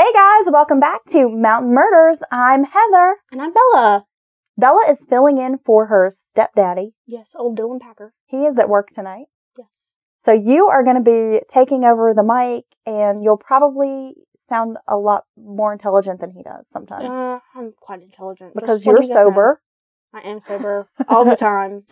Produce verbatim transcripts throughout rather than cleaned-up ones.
Hey guys, welcome back to Mountain Murders. I'm Heather. And I'm Bella. Bella is filling in for her stepdaddy. Yes, old Dylan Packer. He is at work tonight. Yes. So you are going to be taking over the mic, and you'll probably sound a lot more intelligent than he does sometimes. Uh, I'm quite intelligent. Because you're sober. I am sober all the time.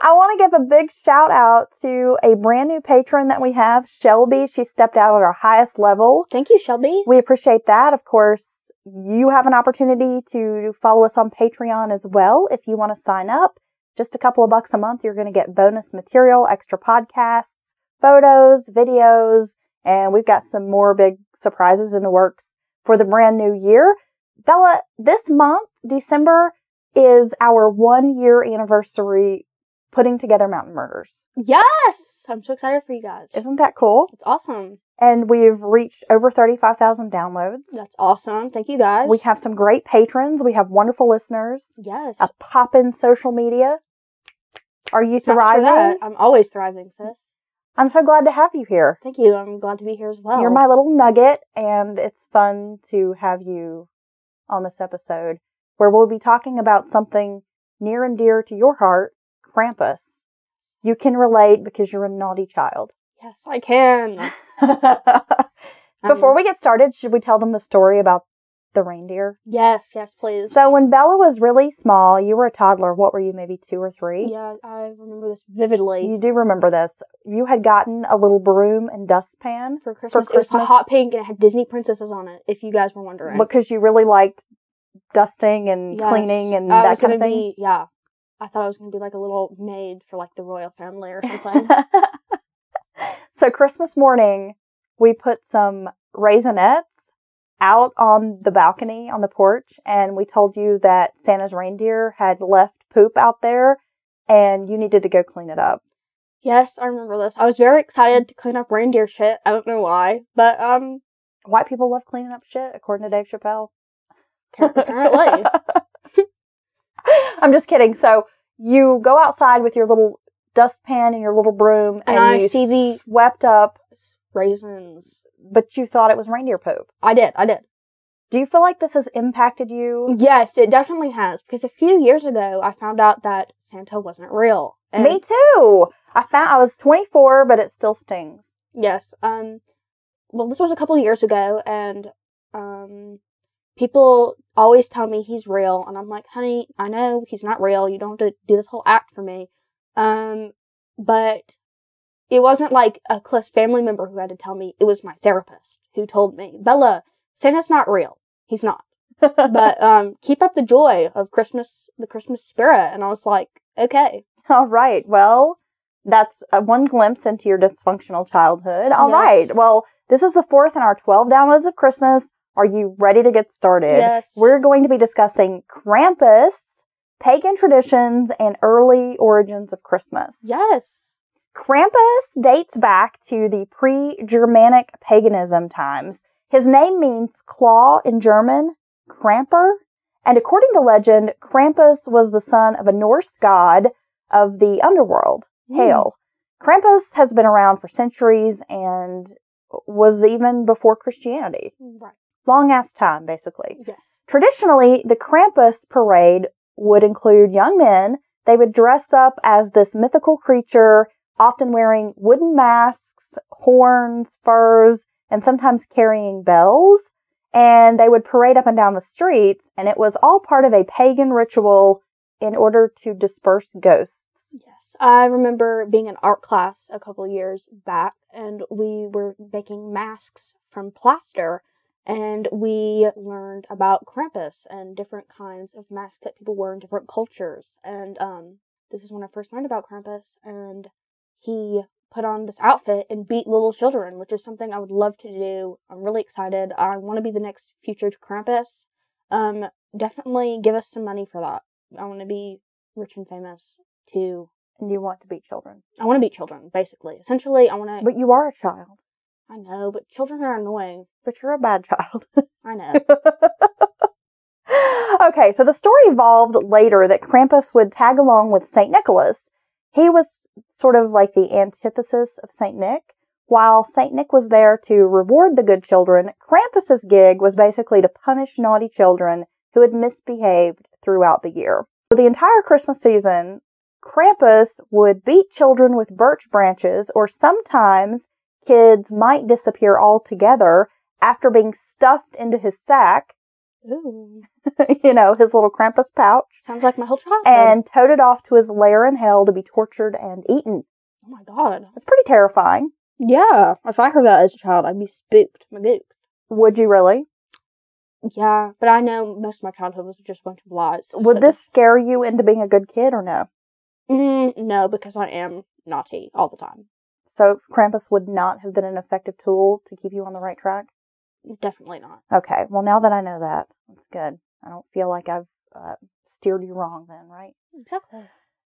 I want to give a big shout out to a brand new patron that we have, Shelby. She stepped out at our highest level. Thank you, Shelby. We appreciate that. Of course, you have an opportunity to follow us on Patreon as well if you want to sign up. Just a couple of bucks a month, you're going to get bonus material, extra podcasts, photos, videos, and we've got some more big surprises in the works for the brand new year. Bella, this month, December, is our one-year anniversary putting together Mountain Murders. Yes! I'm so excited for you guys. Isn't that cool? It's awesome. And we've reached over thirty-five thousand downloads. That's awesome. Thank you, guys. We have some great patrons. We have wonderful listeners. Yes. A pop-in social media. Are you thriving? Thanks for that. I'm always thriving, sis. I'm so glad to have you here. Thank you. I'm glad to be here as well. You're my little nugget, and it's fun to have you on this episode, where we'll be talking about something near and dear to your heart, Krampus. You can relate because you're a naughty child. Yes, I can. Before um, we get started, should we tell them the story about the reindeer? Yes, yes, please. So when Bella was really small, you were a toddler. What were you, maybe two or three? Yeah, I remember this vividly. You do remember this. You had gotten a little broom and dustpan for Christmas. For Christmas. It was hot pink and it had Disney princesses on it, if you guys were wondering. Because you really liked dusting and yes. cleaning and I that kind of thing. Be, yeah, I thought I was going to be like a little maid for like the royal family or something. So Christmas morning, we put some raisinettes out on the balcony on the porch, and we told you that Santa's reindeer had left poop out there, and you needed to go clean it up. Yes, I remember this. I was very excited to clean up reindeer shit. I don't know why, but um, white people love cleaning up shit, according to Dave Chappelle. Apparently. I'm just kidding. So you go outside with your little dustpan and your little broom, and, and I you see the swept up raisins, but you thought it was reindeer poop. I did. I did. Do you feel like this has impacted you? Yes, it definitely has. Because a few years ago, I found out that Santa wasn't real. And me too. I found I was twenty-four, but it still stings. Yes. Um. Well, this was a couple of years ago, and um. people always tell me he's real, and I'm like, honey, I know he's not real. You don't have to do this whole act for me. Um, but it wasn't like a close family member who had to tell me. It was my therapist who told me, Bella, Santa's not real. He's not. But um, keep up the joy of Christmas, the Christmas spirit. And I was like, okay. All right. Well, that's uh, one glimpse into your dysfunctional childhood. All yes. right. Well, this is the fourth in our twelve downloads of Christmas. Are you ready to get started? Yes. We're going to be discussing Krampus, pagan traditions, and early origins of Christmas. Yes. Krampus dates back to the pre-Germanic paganism times. His name means claw in German, Kramper, and according to legend, Krampus was the son of a Norse god of the underworld, mm. Hel. Krampus has been around for centuries and was even before Christianity. Right. Long-ass time, basically. Yes. Traditionally, the Krampus parade would include young men. They would dress up as this mythical creature, often wearing wooden masks, horns, furs, and sometimes carrying bells. And they would parade up and down the streets, and it was all part of a pagan ritual in order to disperse ghosts. Yes. I remember being in art class a couple years back, and we were making masks from plaster. And we learned about Krampus and different kinds of masks that people wear in different cultures. And um, this is when I first learned about Krampus. And he put on this outfit and beat little children, which is something I would love to do. I'm really excited. I want to be the next future Krampus. Um, definitely give us some money for that. I want to be rich and famous, too. And you want to beat children. I want to beat children, basically. Essentially, I want to... But you are a child. I know, but children are annoying. But you're a bad child. I know. Okay, so the story evolved later that Krampus would tag along with Saint Nicholas. He was sort of like the antithesis of Saint Nick, While Saint Nick was there to reward the good children, Krampus's gig was basically to punish naughty children who had misbehaved throughout the year. For the entire Christmas season, Krampus would beat children with birch branches, or sometimes kids might disappear altogether after being stuffed into his sack. Ooh. You know, his little Krampus pouch. Sounds like my whole childhood. And toted off to his lair in hell to be tortured and eaten. Oh my god. That's pretty terrifying. Yeah. If I heard that as a child, I'd be spooked. Magooked. Would you really? Yeah, but I know most of my childhood was just a bunch of lies. Would so. This scare you into being a good kid or no? Mm, no, because I am naughty all the time. So Krampus would not have been an effective tool to keep you on the right track? Definitely not. Okay, well now that I know that, that's good. I don't feel like I've uh, steered you wrong then, right? Exactly.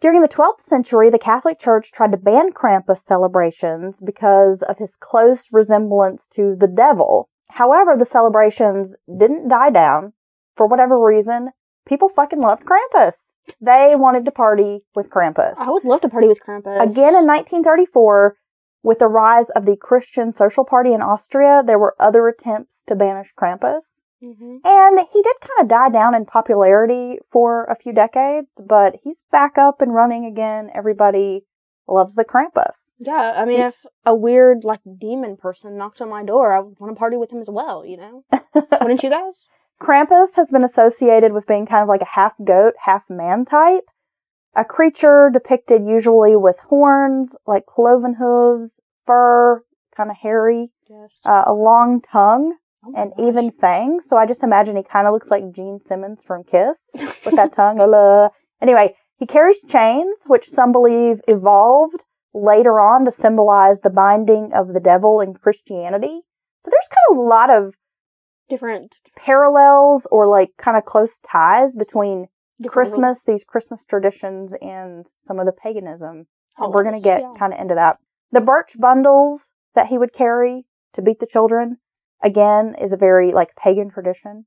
During the twelfth century, the Catholic Church tried to ban Krampus celebrations because of his close resemblance to the devil. However, the celebrations didn't die down. For whatever reason, people fucking loved Krampus. They wanted to party with Krampus. I would love to party with Krampus. Again, in nineteen thirty-four, with the rise of the Christian Social Party in Austria, there were other attempts to banish Krampus. Mm-hmm. And he did kind of die down in popularity for a few decades, but he's back up and running again. Everybody loves the Krampus. Yeah, I mean, if a weird, like, demon person knocked on my door, I would want to party with him as well, you know? Wouldn't you guys? Krampus has been associated with being kind of like a half-goat, half-man type. A creature depicted usually with horns, like cloven hooves, fur, kind of hairy, yes. uh, a long tongue, oh and gosh. even fangs. So I just imagine he kind of looks like Gene Simmons from Kiss with that tongue. Anyway, he carries chains, which some believe evolved later on to symbolize the binding of the devil in Christianity. So there's kind of a lot of different parallels or like kind of close ties between different Christmas, little... these Christmas traditions, and some of the paganism. Oh, and we're going to get yeah. kind of into that. The birch bundles that he would carry to beat the children, again, is a very like pagan tradition.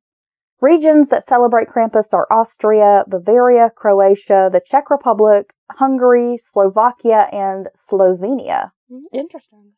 Regions that celebrate Krampus are Austria, Bavaria, Croatia, the Czech Republic, Hungary, Slovakia, and Slovenia. Interesting.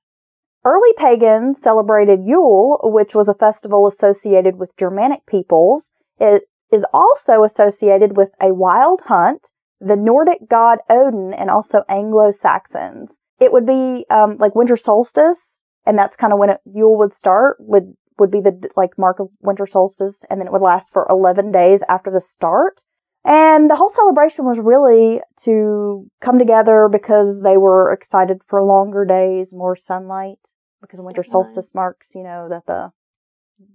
Early pagans celebrated Yule, which was a festival associated with Germanic peoples. It is also associated with a wild hunt, the Nordic god Odin, and also Anglo-Saxons. It would be um, like winter solstice, and that's kind of when it, Yule would start, would would be the like mark of winter solstice, and then it would last for eleven days after the start. And the whole celebration was really to come together because they were excited for longer days, more sunlight, because winter That's solstice nice. marks, you know, that the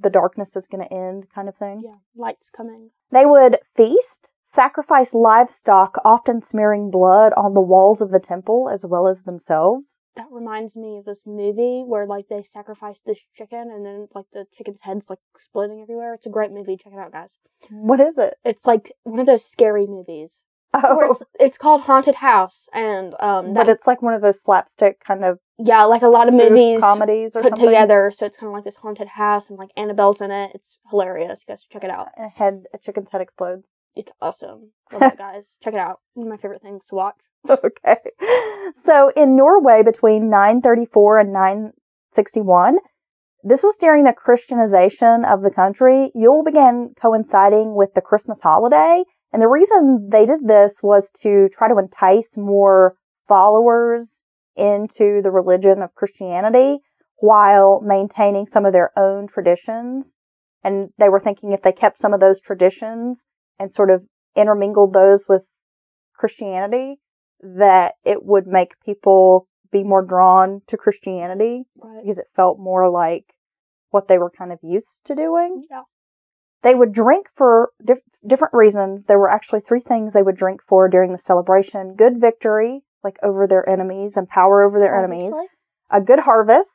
the darkness is going to end kind of thing. Yeah, light's coming. They would feast, sacrifice livestock, often smearing blood on the walls of the temple as well as themselves. That reminds me of this movie where, like, they sacrifice this chicken and then, like, the chicken's head's, like, splitting everywhere. It's a great movie. Check it out, guys. What is it? It's, like, one of those scary movies. Oh. Where it's, it's called Haunted House. and um, that, But it's, like, one of those slapstick kind of... Yeah, like a lot of movies comedies or put something. together. So it's kind of like this haunted house and, like, Annabelle's in it. It's hilarious. You guys should check it out. A, head, a chicken's head explodes. It's awesome. Love that, guys. Check it out. One of my favorite things to watch. Okay. So in Norway, between nine thirty-four and nine sixty-one, this was during the Christianization of the country. Yule began coinciding with the Christmas holiday. And the reason they did this was to try to entice more followers into the religion of Christianity while maintaining some of their own traditions. And they were thinking if they kept some of those traditions and sort of intermingled those with Christianity, that it would make people be more drawn to Christianity right. because it felt more like what they were kind of used to doing. Yeah. They would drink for diff- different reasons. There were actually three things they would drink for during the celebration. Good victory, like over their enemies and power over their Obviously. enemies. A good harvest,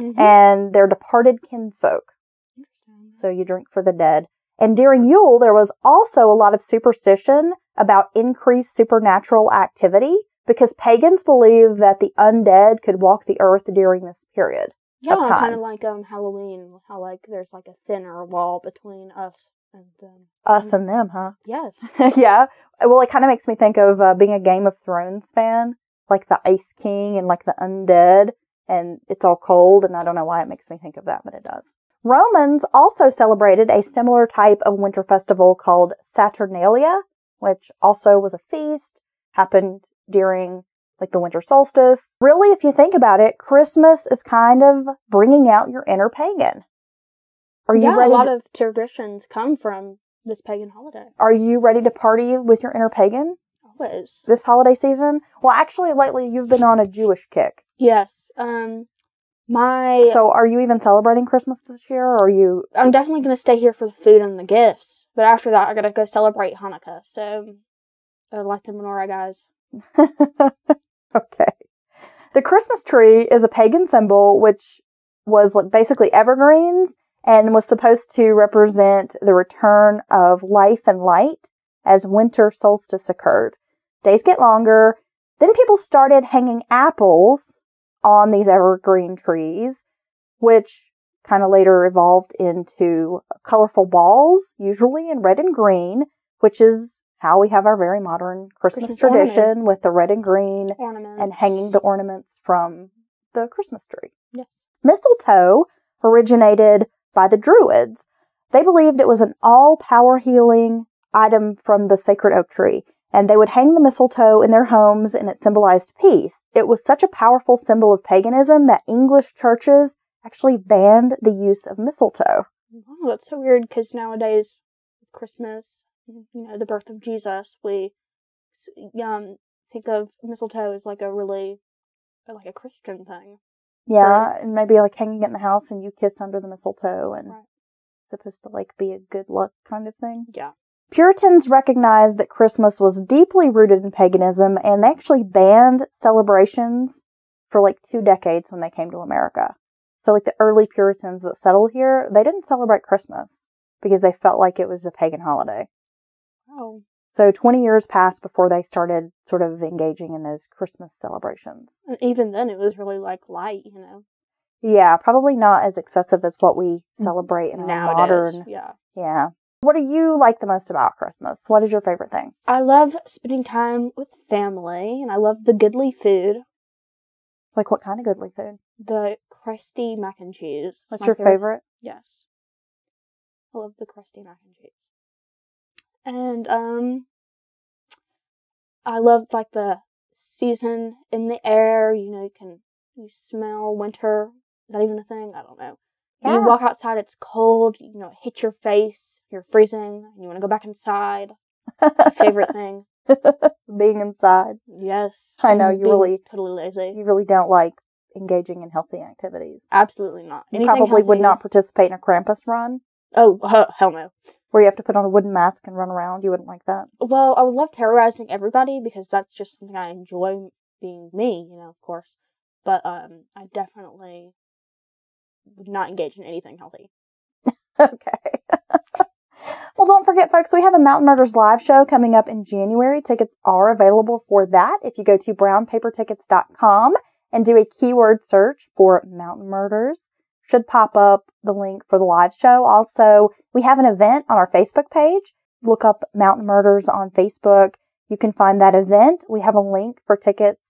mm-hmm. and their departed kinsfolk. Mm-hmm. So you drink for the dead. And during Yule, there was also a lot of superstition about increased supernatural activity because pagans believe that the undead could walk the earth during this period yeah, of time. Yeah, kind of like um, Halloween, how like there's like a thinner wall between us and them. Us and them, huh? Yes. Yeah. Well, it kind of makes me think of uh, being a Game of Thrones fan, like the Ice King and like the undead. and it's all cold, and I don't know why it makes me think of that, but it does. Romans also celebrated a similar type of winter festival called Saturnalia, which also was a feast, happened during like the winter solstice. Really, if you think about it, Christmas is kind of bringing out your inner pagan. Are you yeah, ready a lot to... of traditions come from this pagan holiday. Are you ready to party with your inner pagan? Always. This holiday season? Well, actually, lately you've been on a Jewish kick. Yes. Um... My So are you even celebrating Christmas this year, or are you... I'm definitely going to stay here for the food and the gifts, but after that I got to go celebrate Hanukkah, so I like the menorah, guys. Okay. The Christmas tree is a pagan symbol which was basically evergreens and was supposed to represent the return of life and light as winter solstice occurred. Days get longer, then people started hanging apples on these evergreen trees, which kind of later evolved into colorful balls, usually in red and green, which is how we have our very modern Christmas, Christmas tradition ornament. With the red and green ornaments. And hanging the ornaments from the Christmas tree. Yeah. Mistletoe originated by the Druids. They believed it was an all-power healing item from the sacred oak tree. And they would hang the mistletoe in their homes, and it symbolized peace. It was such a powerful symbol of paganism that English churches actually banned the use of mistletoe. Wow, that's so weird, because nowadays, Christmas, you know, the birth of Jesus, we um, think of mistletoe as like a really, like a Christian thing. Yeah, right? And maybe like hanging it in the house and you kiss under the mistletoe, and right. It's supposed to like be a good luck kind of thing. Yeah. Puritans recognized that Christmas was deeply rooted in paganism, and they actually banned celebrations for like two decades when they came to America. So like the early Puritans that settled here, they didn't celebrate Christmas because they felt like it was a pagan holiday. Oh. So twenty years passed before they started sort of engaging in those Christmas celebrations. And even then it was really like light, you know. Yeah, probably not as excessive as what we celebrate in our modern. Yeah. Yeah. What do you like the most about Christmas? What is your favorite thing? I love spending time with family, and I love the goodly food. Like what kind of goodly food? The crusty mac and cheese. What's your favorite? favorite? Yes. I love the crusty mac and cheese. And, um, I love, like, the season in the air. You know, you can you smell winter. Is that even a thing? I don't know. Yeah. You walk outside, it's cold. You know, it hits your face. You're freezing, and you want to go back inside. My favorite thing. Being inside. Yes. I know, you really... totally lazy. You really don't like engaging in healthy activities. Absolutely not. You Anything probably healthy. Would not participate in a Krampus run. Oh, hell no. Where you have to put on a wooden mask and run around. You wouldn't like that? Well, I would love terrorizing everybody, because that's just something I enjoy being me, you know, of course. But um, I definitely would not engage in anything healthy. Okay. Well, don't forget, folks, we have a Mountain Murders live show coming up in January. Tickets are available for that if you go to brown paper tickets dot com and do a keyword search for Mountain Murders. Should pop up the link for the live show. Also, we have an event on our Facebook page. Look up Mountain Murders on Facebook. You can find that event. We have a link for tickets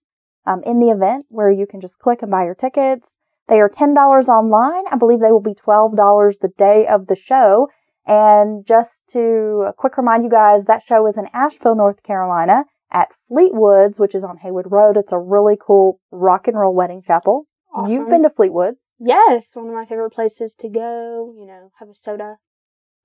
um, in the event where you can just click and buy your tickets. They are ten dollars online. I believe they will be twelve dollars the day of the show. And just to a quick remind you guys, that show is in Asheville, North Carolina at Fleetwoods, which is on Haywood Road. It's a really cool rock and roll wedding chapel. Awesome. You've been to Fleetwoods. Yes, one of my favorite places to go, you know, have a soda.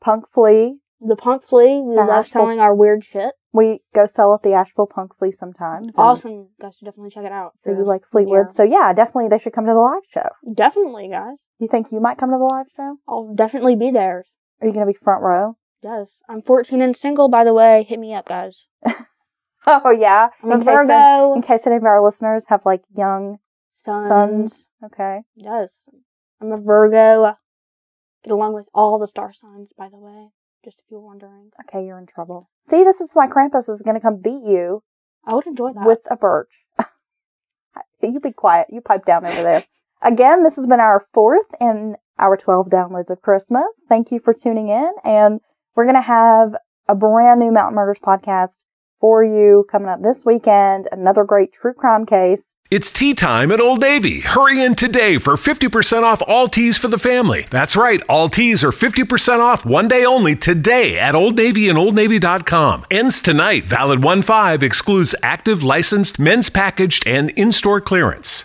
Punk Flea. The Punk Flea. We the love Asheville. Selling our weird shit. We go sell at the Asheville Punk Flea sometimes. Awesome. Guys should definitely check it out. So, so you like Fleetwoods. Yeah. So yeah, definitely they should come to the live show. Definitely, guys. You think you might come to the live show? I'll definitely be there. Are you going to be front row? Yes. I'm fourteen and single, by the way. Hit me up, guys. Oh, yeah. I'm in a Virgo. In case any of our listeners have, like, young sons. sons. Okay. Yes. I'm a Virgo. Get along with all the star signs, by the way. Just if you're wondering. Okay, you're in trouble. See, this is why Krampus is going to come beat you. I would enjoy that. With a birch. You be quiet. You pipe down over there. Again, this has been our fourth and... our twelve downloads of Christmas. Thank you for tuning in. And we're going to have a brand new Mountain Murders podcast for you coming up this weekend. Another great true crime case. It's tea time at Old Navy. Hurry in today for fifty percent off all teas for the family. That's right, all teas are fifty percent off one day only today at Old Navy and old navy dot com. Ends tonight, valid one five, excludes active, licensed, men's packaged, and in-store clearance.